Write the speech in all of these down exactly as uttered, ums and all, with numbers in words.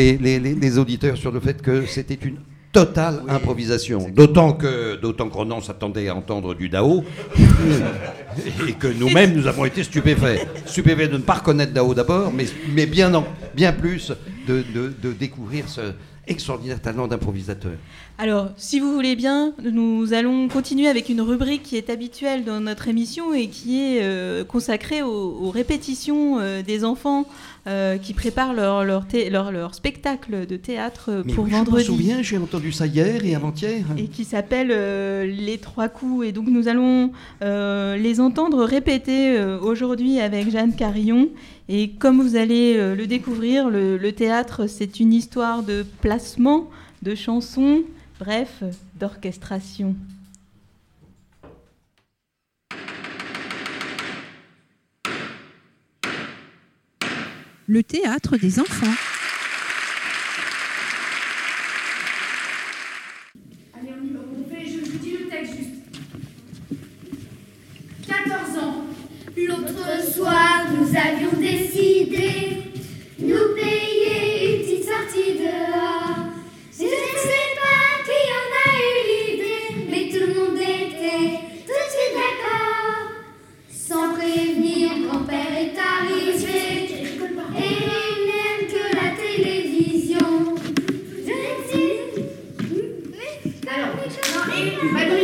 les, les, les auditeurs sur le fait que c'était une totale oui, improvisation. D'autant que, d'autant que Ronan s'attendait à entendre du Dao et que nous-mêmes, nous avons été stupéfaits. Stupéfaits de ne pas reconnaître Dao d'abord, mais, mais bien, non, bien plus de, de, de découvrir ce extraordinaire talent d'improvisateur. Alors, si vous voulez bien, nous allons continuer avec une rubrique qui est habituelle dans notre émission et qui est euh, consacrée aux, aux répétitions euh, des enfants euh, qui préparent leur, leur, thé, leur, leur spectacle de théâtre pour Mais oui, vendredi. Je me souviens, j'ai entendu ça hier et avant-hier. Et qui s'appelle euh, Les Trois Coups. Et donc, nous allons euh, les entendre répéter euh, aujourd'hui avec Jeanne Carillon. Et comme vous allez euh, le découvrir, le, le théâtre, c'est une histoire de placement, de chansons, bref, d'orchestration. Le théâtre des enfants. Allez, on y va, on fait, je vous dis le texte juste. quatorze ans. L'autre soir, nous avions décidé nous payer une petite sortie dehors. Je ne sais pas qui en a eu l'idée, mais tout le monde était tout de suite d'accord. Sans prévenir, grand-père est arrivé et il n'aime que la télévision. Je ne sais pas. Alors, Malou,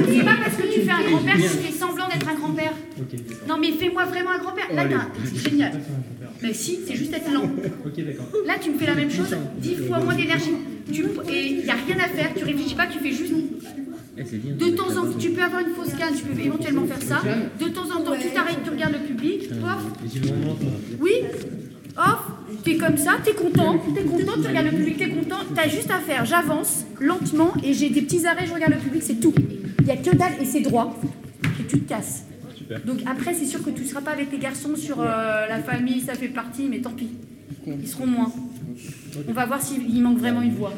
n'oublie pas parce que tu fais un grand-père, tu fais semblant d'être un grand-père. Okay, non, mais fais-moi vraiment un grand-père. Là, oh, c'est génial. Mais si, c'est juste être lent. Okay, d'accord. Là, tu me fais la même chose, dix fois moins d'énergie. Tu, et il n'y a rien à faire, tu réfléchis pas, tu fais juste. De temps en temps, tu peux avoir une fausse canne, tu peux éventuellement faire ça. De temps en temps, tu t'arrêtes, tu regardes le public. Off. Oui. Off. T'es comme ça, t'es content, t'es content, tu regardes le public, t'es content. T'as juste à faire, j'avance lentement et j'ai des petits arrêts, je regarde le public, c'est tout. Il y a que dalle et c'est droit. Et tu te casses. Donc après, c'est sûr que tu ne seras pas avec tes garçons sur euh, la famille, ça fait partie, mais tant pis. Ils seront moins. On va voir s'il manque vraiment une voix.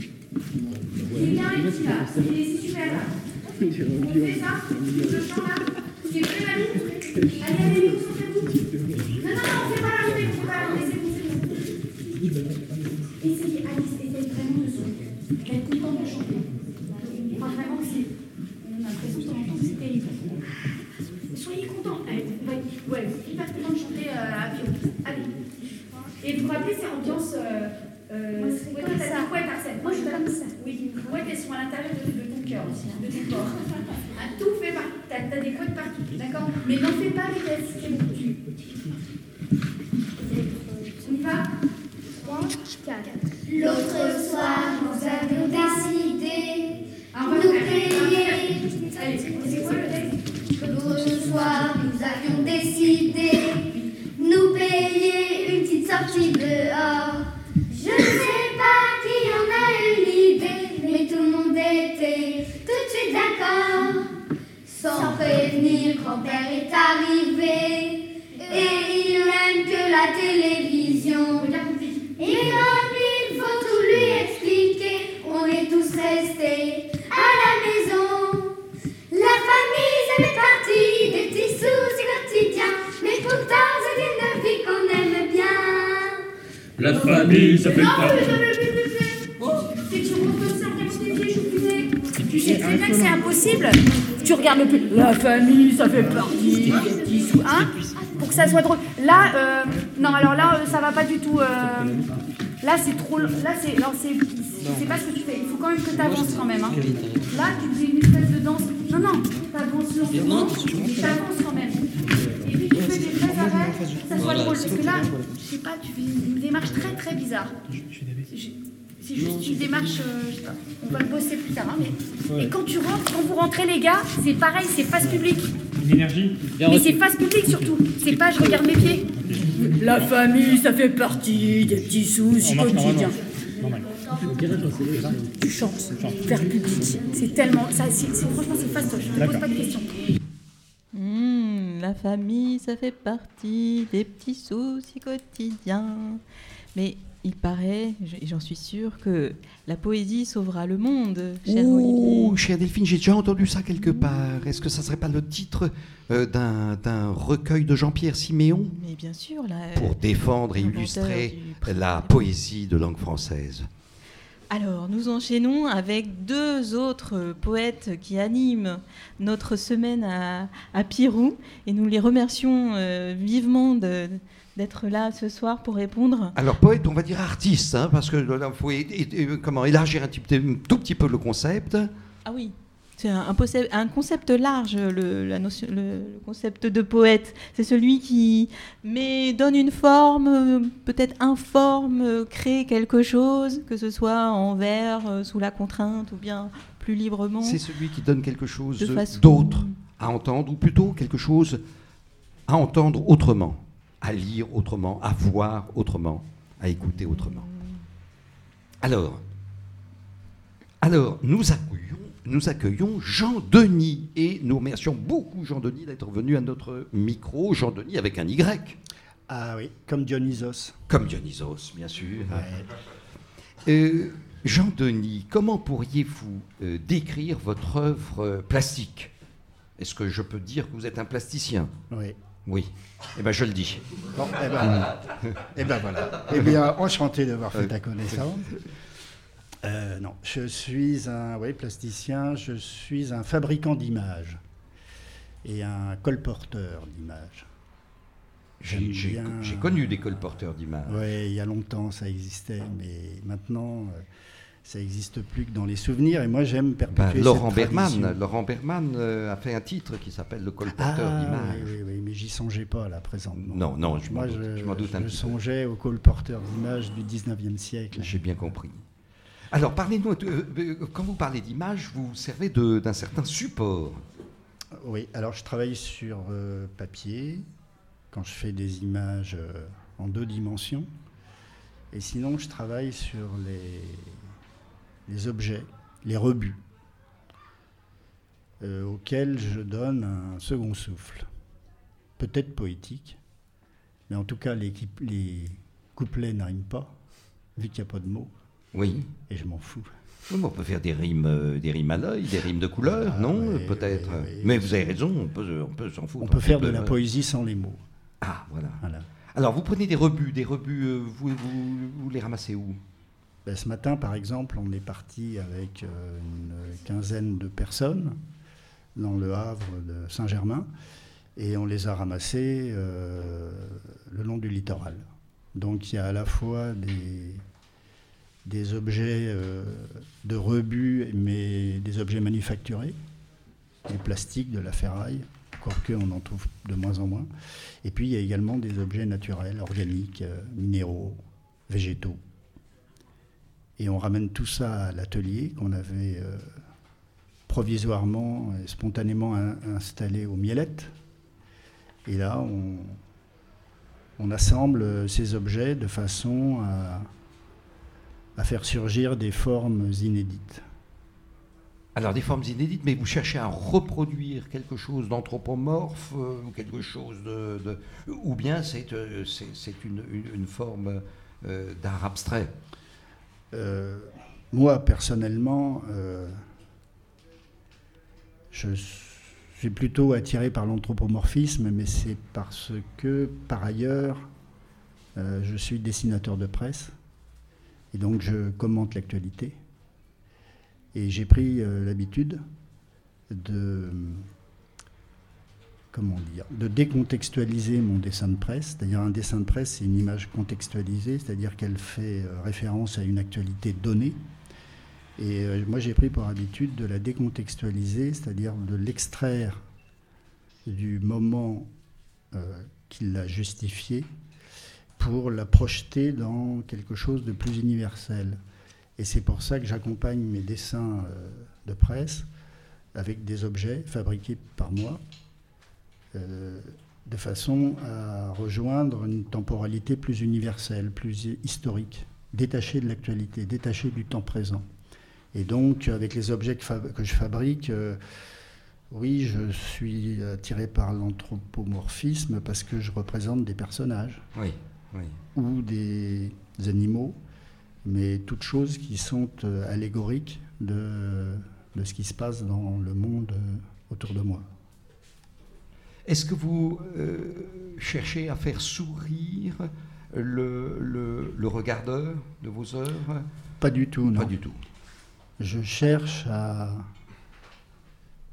C'est bien, il là. Il est super là. On fait ça, je chante là. C'est très mal. Allez, allez, vous sentez-vous. Non, non, non, on fait pas la journée, on fait pas la journée, c'est bon, c'est bon. Essayez, Alice, essaye vraiment de chanter. Elle est contente de chanter. Je crois vraiment que c'est... On a l'impression de temps en temps que c'est terrible. Soyez contents. Allez, ouais, ouais, vous pas trop de chanter euh, à Pion. Allez. Et vous vous rappelez, c'est ambiance... Euh, euh, moi, c'est ouais, comme ça. Dit, ouais, Marcel. Moi, je suis comme ça. Oui, ouais, elles sont à l'intérieur de, de ton cœur aussi, de ton corps. Ah, tout fait partout. T'as, t'as des codes partout, d'accord? Mais n'en fais pas les tests, c'est bon. Tu... On y va. trois, quatre. L'autre soir, nous avions décidé ah, nous payer... Allez, c'est quoi le texte? L'autre soir, nous avions décidé nous payer une petite sortie dehors. Je ne sais pas qui en a eu l'idée, mais tout le monde était tout de suite d'accord. Sans prévenir, grand-père est arrivé et il n'aime que la télévision. Et comme il faut tout lui expliquer, on est tous restés à la maison. La famille fait partie des petits soucis quotidiens, mais pourtant c'est une vie qu'on aime bien. La famille, ça fait partie. Non, non, non, non, non. C'est que je repose ça, regarde les pieds, je vous Tu sais très bien que c'est impossible. Tu regardes le plus. La famille, ça fait partie des petits soucis. Hein? Pour que ça soit drôle. Là, euh, non, alors là, ça va pas du tout. Euh, là, c'est trop. Là, c'est. Non, c'est. C'est pas ce que tu fais. Il faut quand même que t'avances quand même. Hein. Là, tu fais une espèce de danse. Non, non, t'avances lentement, t'avances quand même. Et puis tu fais des vrais arrêts pour que ça soit drôle. Parce que là, je sais pas, tu fais une démarche très très bizarre. C'est juste une démarche, euh, je sais pas, on va le bosser plus tard. Hein, mais... ouais. Et quand tu rentres, quand vous rentrez les gars, c'est pareil, c'est face publique. Une énergie. Mais c'est face publique surtout. C'est pas je regarde mes pieds. La famille, ça fait partie des petits soucis quotidiens. Tu chantes, faire public, c'est tellement, ça, c'est, c'est, franchement c'est fastoche, je ne pose pas de questions. Mmh, la famille, ça fait partie des petits soucis quotidiens. Mais il paraît, j'en suis sûre, que la poésie sauvera le monde, cher Ouh, Olivier. Oh, chère Delphine, j'ai déjà entendu ça quelque mmh. part. Est-ce que ça ne serait pas le titre euh, d'un, d'un recueil de Jean-Pierre Siméon ? Mais bien sûr. Là, euh, pour défendre et illustrer du... la poésie de langue française. Alors, nous enchaînons avec deux autres poètes qui animent notre semaine à, à Pirou. Et nous les remercions euh, vivement de... d'être là ce soir pour répondre. Alors poète, on va dire artiste, hein, parce que là, il faut é- é- comment, élargir un, petit, un tout petit peu le concept. Ah oui, c'est un, un, possé- un concept large, le, la notion, le, le concept de poète. C'est celui qui met, donne une forme, peut-être informe, crée quelque chose, que ce soit en vers, sous la contrainte, ou bien plus librement. C'est celui qui donne quelque chose de façon... d'autre à entendre, ou plutôt quelque chose à entendre autrement. À lire autrement, à voir autrement, à écouter autrement. Alors, alors nous accueillons, nous accueillons Jean-Denis, et nous remercions beaucoup Jean-Denis d'être venu à notre micro. Jean-Denis avec un Y. Ah oui, comme Dionysos. Comme Dionysos, bien sûr. Ouais. Euh, Jean-Denis, comment pourriez-vous euh, décrire votre œuvre euh, plastique ? Est-ce que je peux dire que vous êtes un plasticien ? Oui. Oui, eh ben, je le dis. Bon, eh ben, eh ben voilà. Eh bien, enchanté d'avoir fait ta connaissance. Euh, non, je suis un oui, plasticien, je suis un fabricant d'images et un colporteur d'images. J'ai, j'ai, bien... j'ai connu des colporteurs d'images. Oui, il y a longtemps ça existait, mais maintenant... Euh... ça n'existe plus que dans les souvenirs, et moi j'aime perpétuer ben, Laurent cette tradition. Berman, Laurent Berman euh, a fait un titre qui s'appelle « Le colporteur ah, d'images ». Oui, oui, mais j'y songeais pas là, présentement. Non, non, je moi, m'en doute, je, je m'en doute je un petit peu. Je songeais au colporteur d'images du dix-neuvième siècle. J'ai bien compris. Alors, parlez-nous, euh, quand vous parlez d'images, vous vous servez de, d'un certain support. Oui, alors je travaille sur euh, papier, quand je fais des images euh, en deux dimensions, et sinon je travaille sur les... les objets, les rebuts, euh, auxquels je donne un second souffle, peut-être poétique, mais en tout cas les, les couplets ne riment pas, vu qu'il n'y a pas de mots, oui. Et je m'en fous. Oui, on peut faire des rimes, euh, des rimes à l'œil, des rimes de couleur, ah, non ouais, peut-être. Ouais, ouais, mais vous avez raison, on peut, on peut s'en foutre. On peut faire de la poésie sans les mots. Ah, voilà. voilà. Alors, vous prenez des rebuts, des rebuts, euh, vous, vous, vous les ramassez où ? Ben, ce matin, par exemple, on est parti avec euh, une quinzaine de personnes dans le Havre de Saint-Germain et on les a ramassés euh, le long du littoral. Donc il y a à la fois des, des objets euh, de rebut, mais des objets manufacturés, du plastique, de la ferraille, quoique on en trouve de moins en moins. Et puis il y a également des objets naturels, organiques, euh, minéraux, végétaux. Et on ramène tout ça à l'atelier qu'on avait euh, provisoirement et spontanément in- installé aux Mielettes. Et là, on, on assemble ces objets de façon à, à faire surgir des formes inédites. Alors, des formes inédites, mais vous cherchez à reproduire quelque chose d'anthropomorphe, euh, quelque chose de, de... ou bien c'est, euh, c'est, c'est une, une, une forme euh, d'art abstrait. Euh, moi, personnellement, euh, je suis plutôt attiré par l'anthropomorphisme, mais c'est parce que, par ailleurs, euh, je suis dessinateur de presse, et donc je commente l'actualité. Et j'ai pris euh, l'habitude de, comment dire, de décontextualiser mon dessin de presse. D'ailleurs, un dessin de presse, c'est une image contextualisée, c'est-à-dire qu'elle fait référence à une actualité donnée. Et euh, moi, j'ai pris pour habitude de la décontextualiser, c'est-à-dire de l'extraire du moment euh, qui l'a justifié pour la projeter dans quelque chose de plus universel. Et c'est pour ça que j'accompagne mes dessins euh, de presse avec des objets fabriqués par moi, Euh, de façon à rejoindre une temporalité plus universelle, plus historique, détachée de l'actualité, détachée du temps présent. Et donc, avec les objets que, fab- que je fabrique, euh, oui, je suis attiré par l'anthropomorphisme parce que je représente des personnages. Oui. oui. ou des animaux, mais toutes choses qui sont allégoriques de, de ce qui se passe dans le monde autour de moi. Est-ce que vous euh, cherchez à faire sourire le, le, le regardeur de vos œuvres ? Pas du tout, non. Pas du tout. Je cherche à,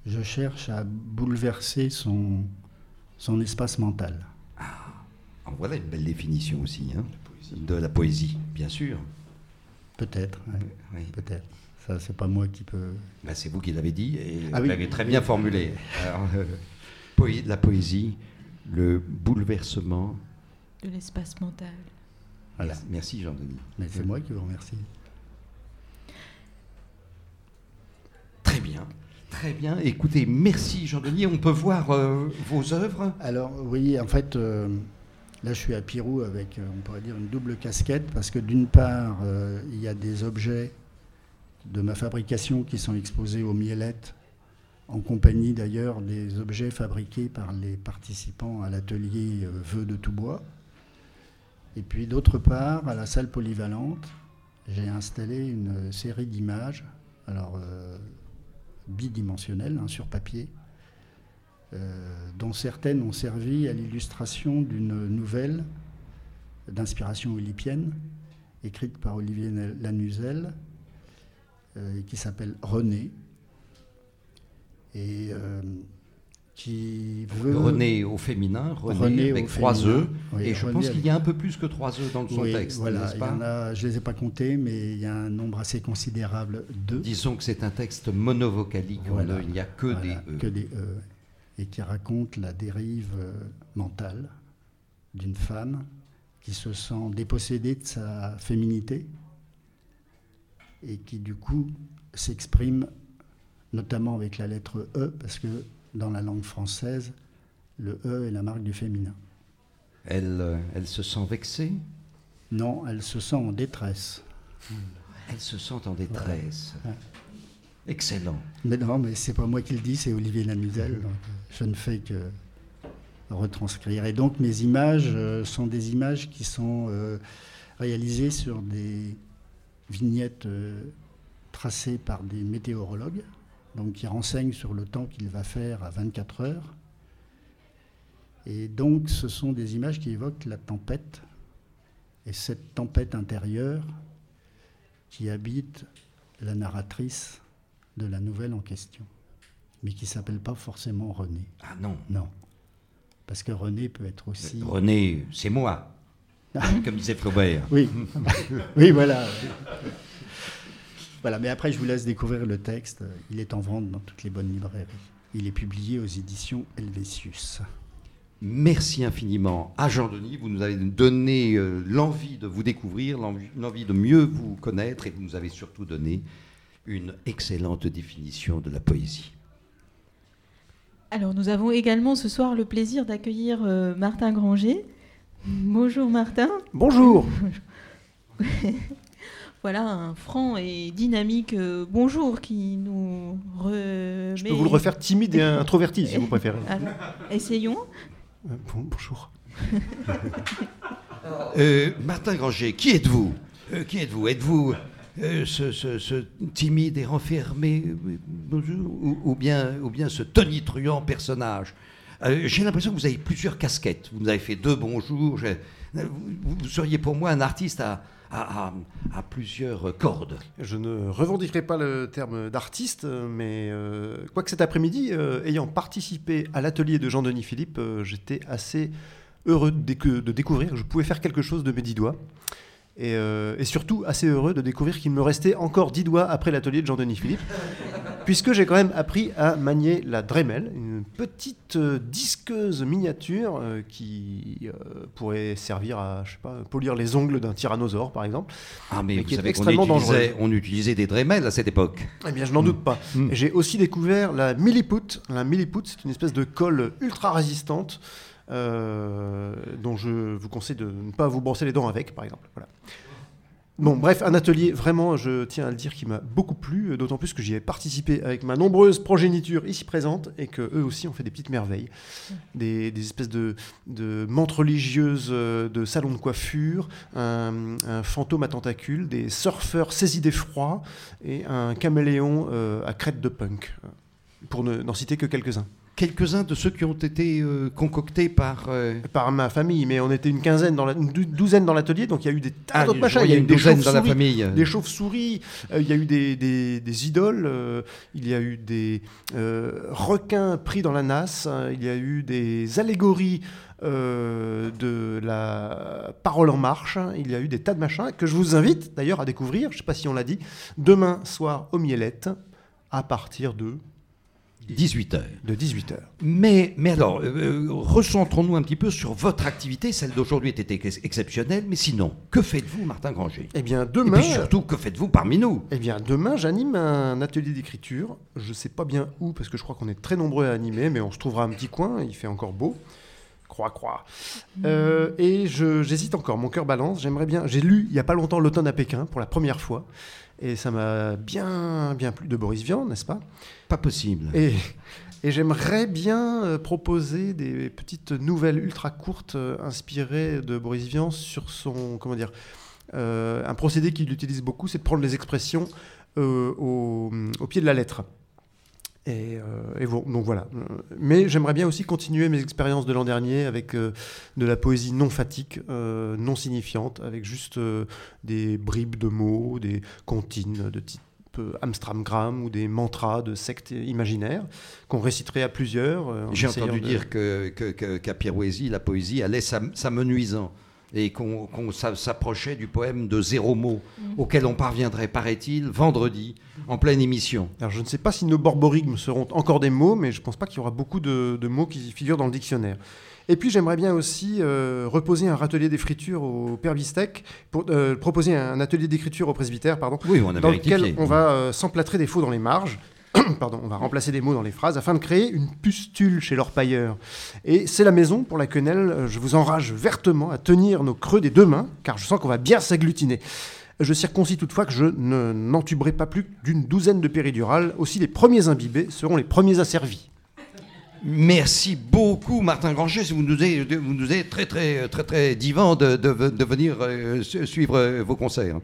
je cherche à bouleverser son, son espace mental. Ah, voilà une belle définition aussi, hein, de la poésie, bien sûr. Peut-être, oui. Oui. Peut-être. Ça, c'est pas moi qui peux... Ben, c'est vous qui l'avez dit et ah, vous oui. l'avez très bien formulé. Alors... Euh, la poésie, le bouleversement de l'espace mental. Voilà. Merci Jean-Denis. Mais c'est moi qui vous remercie. Très bien, très bien. Écoutez, merci Jean-Denis. On peut voir euh, vos œuvres. Alors oui, en fait, euh, là je suis à Pirou avec, euh, on pourrait dire, une double casquette parce que d'une part, euh, il y a des objets de ma fabrication qui sont exposés aux Mielettes, en compagnie d'ailleurs des objets fabriqués par les participants à l'atelier Vœux de tout bois. Et puis d'autre part, à la salle polyvalente, j'ai installé une série d'images, alors euh, bidimensionnelles, hein, sur papier, euh, dont certaines ont servi à l'illustration d'une nouvelle d'inspiration olympienne, écrite par Olivier Lamuzel, euh, qui s'appelle « Renée ». Et euh, qui veut... Renée au féminin, Renée, Renée avec trois œufs. Oui, et je Renée pense avec... qu'il y a un peu plus que trois œufs dans son oui, texte, voilà, n'est-ce pas ? Il y en a, je ne les ai pas comptés, mais il y a un nombre assez considérable d'œufs. Disons que c'est un texte monovocalique, voilà, il n'y a que voilà, des œufs. Que des œufs, et qui raconte la dérive mentale d'une femme qui se sent dépossédée de sa féminité et qui, du coup, s'exprime... notamment avec la lettre E, parce que dans la langue française, le E est la marque du féminin. Elle, elle se sent vexée ? Non, elle se sent en détresse. Elle se sent en détresse. Ouais. Excellent. Mais non, mais c'est pas moi qui le dis, c'est Olivier Lamuzel. Je ne fais que retranscrire. Et donc mes images sont des images qui sont réalisées sur des vignettes tracées par des météorologues. Donc qui renseigne sur le temps qu'il va faire à vingt-quatre heures. Et donc ce sont des images qui évoquent la tempête, et cette tempête intérieure qui habite la narratrice de la nouvelle en question, mais qui ne s'appelle pas forcément Renée. Ah non. Non, parce que Renée peut être aussi... Renée, c'est moi, comme disait Flaubert. Oui, oui, voilà. Voilà, mais après, je vous laisse découvrir le texte. Il est en vente dans toutes les bonnes librairies. Il est publié aux éditions Helvétius. Merci infiniment à Jean-Denis. Vous nous avez donné euh, l'envie de vous découvrir, l'envie, l'envie de mieux vous connaître, et vous nous avez surtout donné une excellente définition de la poésie. Alors, nous avons également ce soir le plaisir d'accueillir euh, Martin Granger. Bonjour, Martin. Bonjour. Voilà un franc et dynamique euh, bonjour qui nous remet... Je peux vous le refaire timide et introverti, si vous préférez. Alors, essayons. Euh, bon, bonjour. euh, Martin Granger, qui êtes-vous ? euh, Qui êtes-vous ? Êtes-vous euh, ce, ce, ce timide et renfermé ou, ou, bien, ou bien ce tonitruant personnage ? Euh, j'ai l'impression que vous avez plusieurs casquettes. Vous nous avez fait deux bonjours. Je... Vous, vous seriez pour moi un artiste à... À, à, à plusieurs cordes. Je ne revendiquerai pas le terme d'artiste, mais euh, quoique cet après-midi, euh, ayant participé à l'atelier de Jean-Denis Philippe, euh, j'étais assez heureux de, déc- de découvrir que je pouvais faire quelque chose de mes dix doigts, et, euh, et surtout assez heureux de découvrir qu'il me restait encore dix doigts après l'atelier de Jean-Denis Philippe, puisque j'ai quand même appris à manier la Dremel, une petite euh, disqueuse miniature euh, qui euh, pourrait servir à, je sais pas, polir les ongles d'un tyrannosaure, par exemple. Ah, mais vous savez qu'on utilisait, on utilisait des Dremel à cette époque. Eh bien, je n'en mmh. doute pas. Mmh. J'ai aussi découvert la Milliput. La Milliput, c'est une espèce de colle ultra résistante euh, dont je vous conseille de ne pas vous brosser les dents avec, par exemple. Voilà. Bon, bref, un atelier, vraiment, je tiens à le dire, qui m'a beaucoup plu, d'autant plus que j'y ai participé avec ma nombreuse progéniture ici présente, et qu'eux aussi ont fait des petites merveilles, des, des espèces de, de mantes religieuses de salon de coiffure, un, un fantôme à tentacules, des surfeurs saisis d'effroi, et un caméléon euh, à crête de punk, pour ne, n'en citer que quelques-uns. Quelques-uns de ceux qui ont été euh, concoctés par... Euh... Par ma famille, mais on était une quinzaine, dans la, une douzaine dans l'atelier, donc il y a eu des tas ah, d'autres machins. Il y a eu des chauves-souris, des chauves-souris, euh, il y a eu des, des, des idoles, euh, il y a eu des euh, requins pris dans la nasse, hein, il y a eu des allégories euh, de la Parole en marche, hein, il y a eu des tas de machins que je vous invite d'ailleurs à découvrir, je ne sais pas si on l'a dit, demain soir au Miellette, à partir de... dix-huit heures. De dix-huit heures. Mais, mais alors, euh, recentrons-nous un petit peu sur votre activité. Celle d'aujourd'hui était ex- exceptionnelle, mais sinon, que faites-vous, Martin Granger ? Eh bien, demain... Et puis surtout, que faites-vous parmi nous ? Eh bien, demain, j'anime un atelier d'écriture. Je ne sais pas bien où, parce que je crois qu'on est très nombreux à animer, mais on se trouvera un petit coin, il fait encore beau. Croix, croix. Euh, et je, j'hésite encore, mon cœur balance. J'aimerais bien... J'ai lu, il n'y a pas longtemps, L'automne à Pékin, pour la première fois. Et ça m'a bien, bien plu, de Boris Vian, n'est-ce pas ? Pas possible. Et, et j'aimerais bien euh, proposer des petites nouvelles ultra courtes euh, inspirées de Boris Vian sur son, comment dire, euh, un procédé qu'il utilise beaucoup, c'est de prendre les expressions euh, au, au pied de la lettre. Et, euh, et bon, donc voilà. Mais j'aimerais bien aussi continuer mes expériences de l'an dernier avec euh, de la poésie non fatigue, euh, non signifiante, avec juste euh, des bribes de mots, des comptines de type euh, Amstramgram ou des mantras de sectes imaginaires qu'on réciterait à plusieurs. Euh, en J'ai entendu de... dire que, que, que, qu'à Pirouésie, la poésie allait s'amenuisant. Et qu'on, qu'on s'approchait du poème de zéro mot, mmh. auquel on parviendrait, paraît-il, vendredi, en pleine émission. Alors je ne sais pas si nos borborigmes seront encore des mots, mais je ne pense pas qu'il y aura beaucoup de, de mots qui figurent dans le dictionnaire. Et puis j'aimerais bien aussi euh, reposer un atelier d'écriture au Père Bistec, pour, euh, proposer un atelier d'écriture au presbytère, pardon, oui, on a dans lequel rectifié. On va euh, s'emplâtrer des faux dans les marges. Pardon, on va remplacer des mots dans les phrases afin de créer une pustule chez l'orpailleur. Et c'est la maison pour laquelle je vous enrage vertement à tenir nos creux des deux mains, car je sens qu'on va bien s'agglutiner. Je circoncis toutefois que je ne, n'entuberai pas plus d'une douzaine de péridurales. Aussi, les premiers imbibés seront les premiers asservis. Merci beaucoup, Martin Granger. Vous nous êtes, vous nous êtes très, très, très, très divin de, de, de venir euh, suivre euh, vos concerts.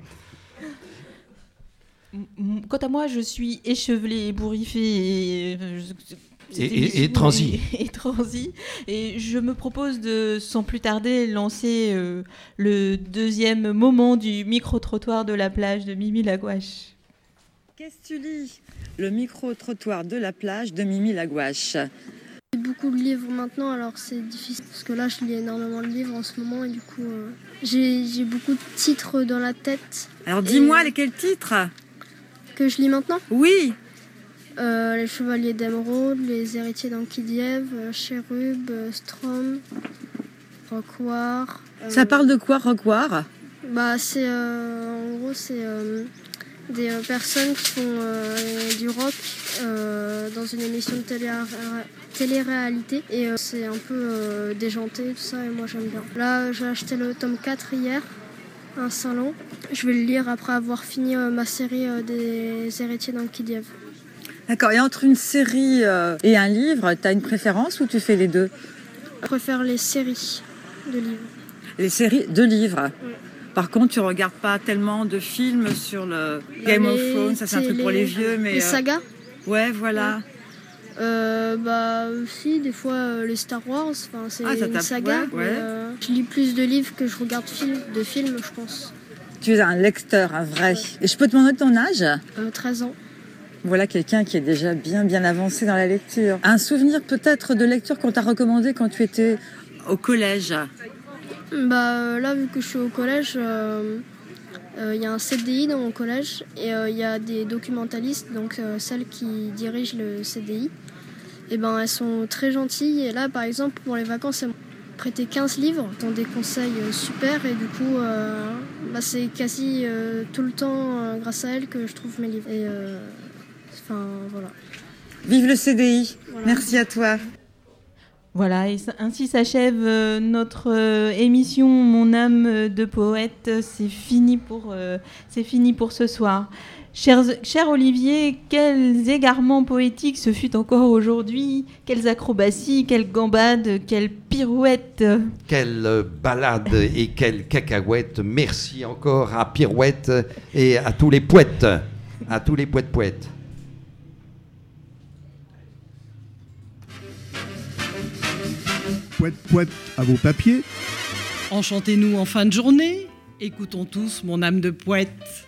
Quant à moi, je suis échevelée, ébouriffée et, et, et, et transie. Et, et transie. Et je me propose de, sans plus tarder, lancer euh, le deuxième moment du micro-trottoir de la plage de Mimi Lagouache. Qu'est-ce que tu lis ? Le micro-trottoir de la plage de Mimi Lagouache. J'ai beaucoup de livres maintenant, alors c'est difficile. Parce que là, je lis énormément de livres en ce moment et du coup, euh, j'ai, j'ai beaucoup de titres dans la tête. Alors dis-moi et... lesquels titres ? Que je lis maintenant ? Oui. Euh, Les Chevaliers d'Émeraude, Les Héritiers d'Ankidiev, euh, Chérub, euh, Strom, Rockwar. Euh... Ça parle de quoi, Rockwar ? Bah, c'est euh, en gros c'est euh, des euh, personnes qui font euh, du rock euh, dans une émission de télé. télé-réalité et euh, c'est un peu euh, déjanté tout ça et moi j'aime bien. Là, j'ai acheté le tome quatre hier. Un salon. Je vais le lire après avoir fini euh, ma série euh, des héritiers d'Ankidiev. D'accord. Et entre une série euh, et un livre, tu as une préférence ou tu fais les deux ? Je préfère les séries de livres. Les séries de livres. Oui. Par contre, tu regardes pas tellement de films sur le bah, Game of Thrones. Ça, c'est un truc les, pour les vieux, mais les sagas. Euh, ouais, voilà. Ouais. Euh, bah aussi des fois euh, les Star Wars, enfin c'est ah, une saga. Ouais, ouais. Mais, euh, je lis plus de livres que je regarde film, de films, je pense. Tu es un lecteur, un vrai. Ouais. Et je peux te demander ton âge ? euh, treize ans. Voilà quelqu'un qui est déjà bien bien avancé dans la lecture. Un souvenir peut-être de lecture qu'on t'a recommandé quand tu étais au collège ? Bah là vu que je suis au collège. Euh... Il euh, y a un C D I dans mon collège et il euh, y a des documentalistes, donc euh, celles qui dirigent le C D I. Et ben elles sont très gentilles et là par exemple pour les vacances elles m'ont prêté quinze livres, dont des conseils euh, super et du coup euh, bah, c'est quasi euh, tout le temps euh, grâce à elles que je trouve mes livres. Et enfin euh, voilà. Vive le C D I, voilà. Merci à toi. Voilà, et ainsi s'achève notre euh, émission Mon âme de poète. C'est fini pour, euh, c'est fini pour ce soir. Cher, cher Olivier, quels égarements poétiques ce fut encore aujourd'hui. Quelles acrobaties, quelles gambades, quelles pirouettes. Quelle balade et quelle cacahuète. Merci encore à Pirouette et à tous les poètes. À tous les poètes-poètes. Poète, poète, à vos papiers. Enchantez-nous en fin de journée. Écoutons tous mon âme de poète.